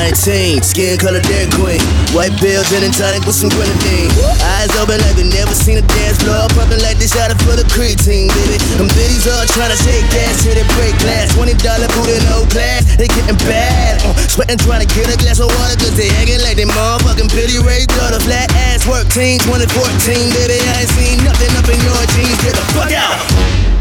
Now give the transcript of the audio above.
19, skin color dead queen. White pills and a tonic with some grenadine. Eyes open like we never seen a dance floor. Pumping like this out for the creatine, baby. Them bitches all tryna shake ass, hit it break glass. $20 booty, no class, they getting bad. Sweating tryna get a glass of water, cause they acting like they motherfucking Billy Ray daughter. Flat ass work team, 2014, baby. I ain't seen nothing up in your jeans. Get the fuck out!